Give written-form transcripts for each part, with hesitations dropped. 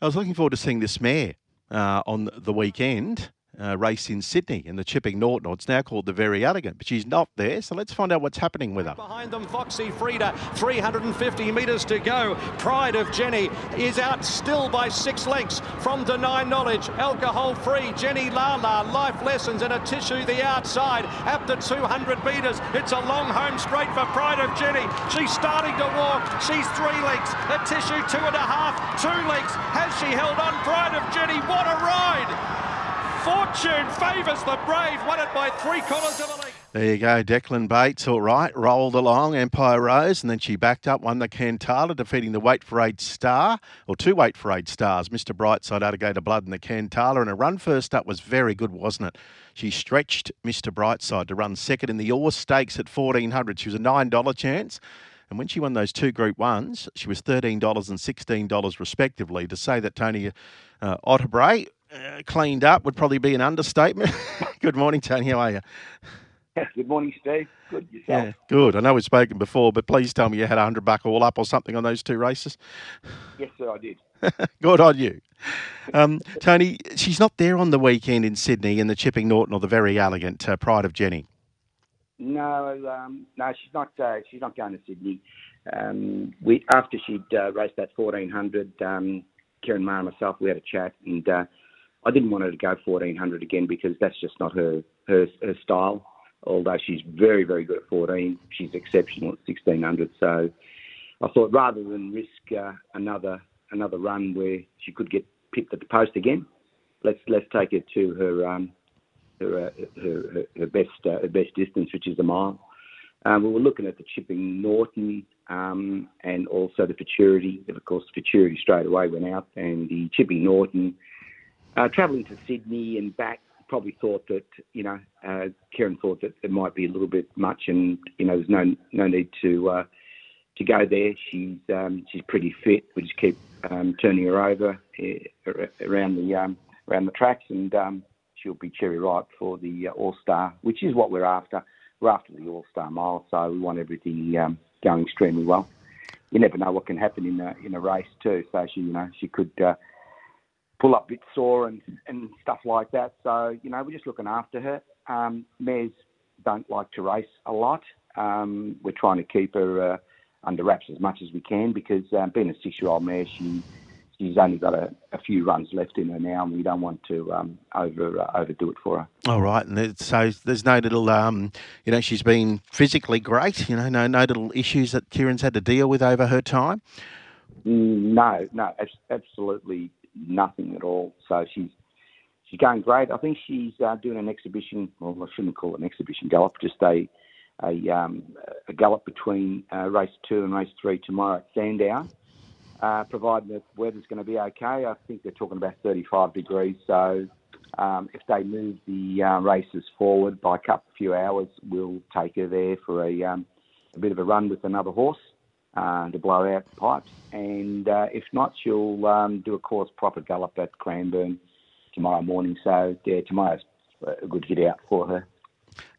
I was looking forward to seeing this mare on the weekend, race in Sydney in the Chipping Norton. It's now called the Very Elegant, but she's not there, so let's find out what's happening with her. Behind them, Foxy Frieda, 350 metres to go. Pride of Jenni is out still by 6 lengths from Deny Knowledge. Alcohol Free, Jenny Lala, Life Lessons and a Tissue the outside. Up to 200 metres, it's a long home straight for Pride of Jenni. She's starting to walk, she's 3 lengths. A Tissue 2.5, 2 lengths. Has she held on? Pride of Jenni, what a ride! Fortune favours the brave, won it by 3 quarters of a length. There you go, Declan Bates, all right, rolled along, Empire Rose, and then she backed up, won the Cantala, defeating the Wait for Eight Star, or two Wait for Eight Stars, Mr Brightside, Alligator Blood and the Cantala, and her run first up was very good, wasn't it? She stretched Mr Brightside to run second in the All Stakes at $1,400. She was a $9 chance. And when she won those two Group 1s, she was $13 and $16 respectively. To say that Tony Ottobre cleaned up would probably be an understatement. Good morning, Tony. How are you? Good morning, Steve. Good. Yourself? Yeah, good. I know we've spoken before, but please tell me you had $100 all up or something on those two races. Yes, sir, I did. Good on you. Tony, she's not there on the weekend in Sydney in the Chipping Norton or the Very Elegant, Pride of Jenni. No, no, she's not going to Sydney. After she'd raced that 1,400, Ciaron Maher and myself, we had a chat, and I didn't want her to go 1,400 again because that's just not her style. Although she's very, very good at 14, she's exceptional at 1,600. So I thought rather than risk another run where she could get pipped at the post again, let's take her to her best distance, which is a mile. We were looking at the Chipping Norton and also the Futurity. Of course, the Futurity straight away went out, and the Chipping Norton, travelling to Sydney and back, probably thought that, Ciaron thought that it might be a little bit much, and, there's no need to go there. She's pretty fit. We just keep turning her over around the tracks, and she'll be cherry ripe for the All-Star, which is what we're after. We're after the All-Star Mile, so we want everything going extremely well. You never know what can happen in a race too. So she, she could pull up a bit sore and stuff like that. So we're just looking after her. Mares don't like to race a lot. We're trying to keep her under wraps as much as we can because being a 6-year-old mare, she's only got a few runs left in her now, and we don't want to overdo it for her. All right, and so there's no little, she's been physically great, no little issues that Ciaron's had to deal with over her time? No, absolutely nothing at all. So she's going great. I think she's doing an exhibition, well, I shouldn't call it an exhibition gallop, just a gallop between race 2 and race 3 tomorrow at Sandown. Providing the weather's going to be okay. I think they're talking about 35 degrees. So if they move the races forward by a few hours, we'll take her there for a bit of a run with another horse to blow out the pipes. And if not, she'll do a course proper gallop at Cranbourne tomorrow morning. So yeah, tomorrow's a good hit out for her.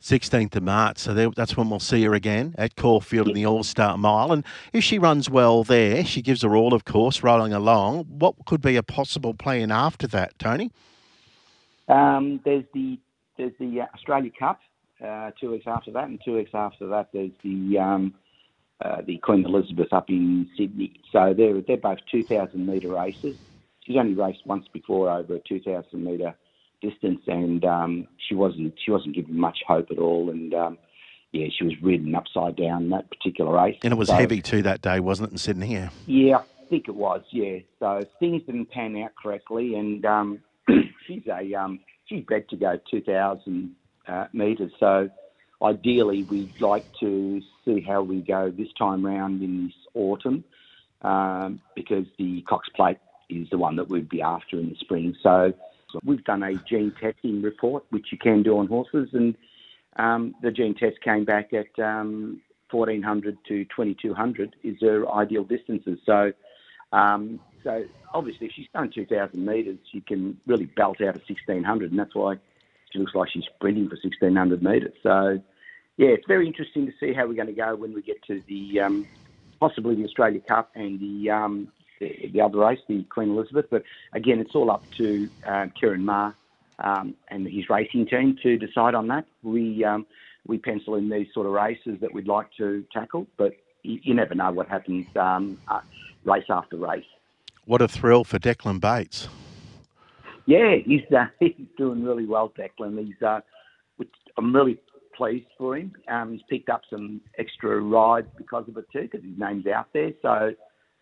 16th of March, so that's when we'll see her again at Caulfield in the All-Star Mile. And if she runs well there, she gives her all, of course, rolling along. What could be a possible plan after that, Tony? There's the Australian Cup 2 weeks after that, and 2 weeks after that there's the Queen Elizabeth up in Sydney. So they're both 2,000-metre races. She's only raced once before over a 2,000-metre distance, and she wasn't given much hope at all, and she was ridden upside down in that particular race. And it was heavy too that day, wasn't it, in Sydney? Yeah, I think it was. Yeah, so things didn't pan out correctly, and she's bred to go 2,000 meters. So ideally, we'd like to see how we go this time round in this autumn, because the Cox Plate is the one that we'd be after in the spring. So we've done a gene testing report, which you can do on horses, and the gene test came back at 1,400 to 2,200 is her ideal distances. So obviously, if she's done 2,000 metres, she can really belt out at 1,600, and that's why she looks like she's sprinting for 1,600 metres. So, yeah, it's very interesting to see how we're going to go when we get to the possibly the Australia Cup and the the other race, the Queen Elizabeth. But again, it's all up to Ciaron Maher and his racing team to decide on that. We pencil in these sort of races that we'd like to tackle, but you never know what happens race after race. What a thrill for Declan Bates. Yeah, he's doing really well, Declan. I'm really pleased for him. He's picked up some extra rides because of it too, because his name's out there. So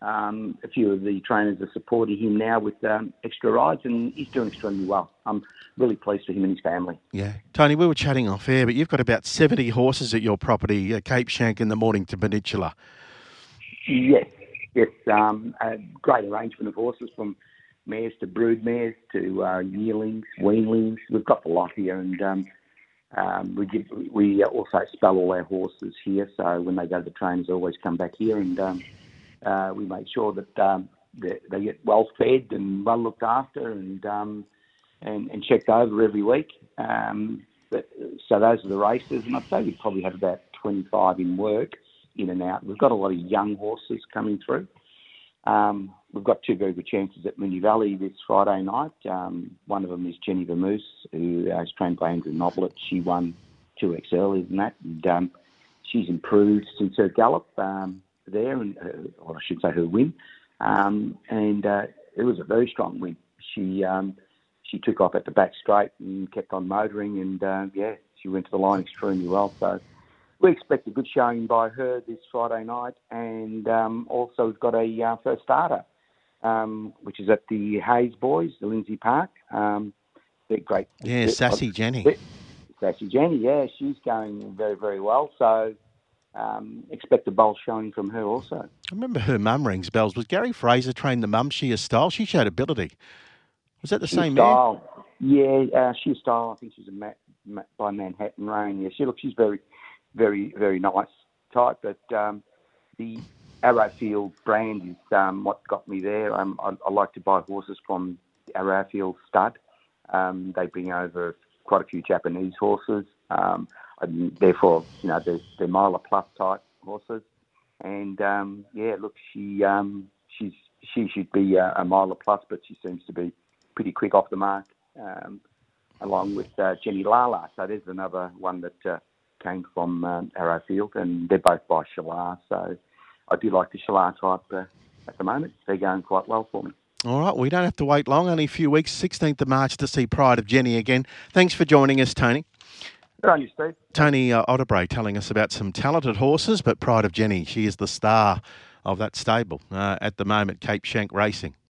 a few of the trainers are supporting him now with extra rides, and he's doing extremely well. I'm really pleased for him and his family. Yeah. Tony, we were chatting off air, but you've got about 70 horses at your property, Cape Shank and the Mornington Peninsula. Yes. A great arrangement of horses from mares to brood mares to yearlings, weanlings. We've got the lot here, and we also spell all our horses here, so when they go to the trainers, they always come back here, and we make sure that they get well fed and well looked after, and checked over every week. So those are the races, and I'd say we probably have about 25 in work, in and out. We've got a lot of young horses coming through. We've got two very good chances at Moonee Valley this Friday night. One of them is Jenny Vermoose, who is trained by Andrew Noblet. She won 2 weeks earlier than that, and she's improved since her gallop there, and or I should say her win. And it was a very strong win. She took off at the back straight and kept on motoring, and she went to the line extremely well. So we expect a good showing by her this Friday night, and also we've got a first starter, which is at the Hayes Boys, the Lindsay Park. They're great. Yeah, Sassy Jenny. Sassy Jenny, yeah, she's going very, very well. So expect a bowl showing from her also. I remember her mum rings bells. Was Gary Fraser trained the mum? She a style. She showed ability. Was that the same man? Yeah, she's style. I think she's by Manhattan Rain. Yeah, she's very, very, very nice type, but the Arrowfield brand is what got me there. I like to buy horses from Arrowfield Stud. They bring over quite a few Japanese horses, and therefore, you know, they're miler plus type horses. And she should be a miler plus, but she seems to be pretty quick off the mark, along with Jenny Lala. So there's another one that came from Arrowfield, and they're both by Shillar, so I do like the Shillar type at the moment. They're going quite well for me. All right, we don't have to wait long, only a few weeks, 16th of March to see Pride of Jenni again. Thanks for joining us, Tony. Good on you, Steve. Tony Ottobre telling us about some talented horses, but Pride of Jenni, she is the star of that stable at the moment, Cape Shank Racing.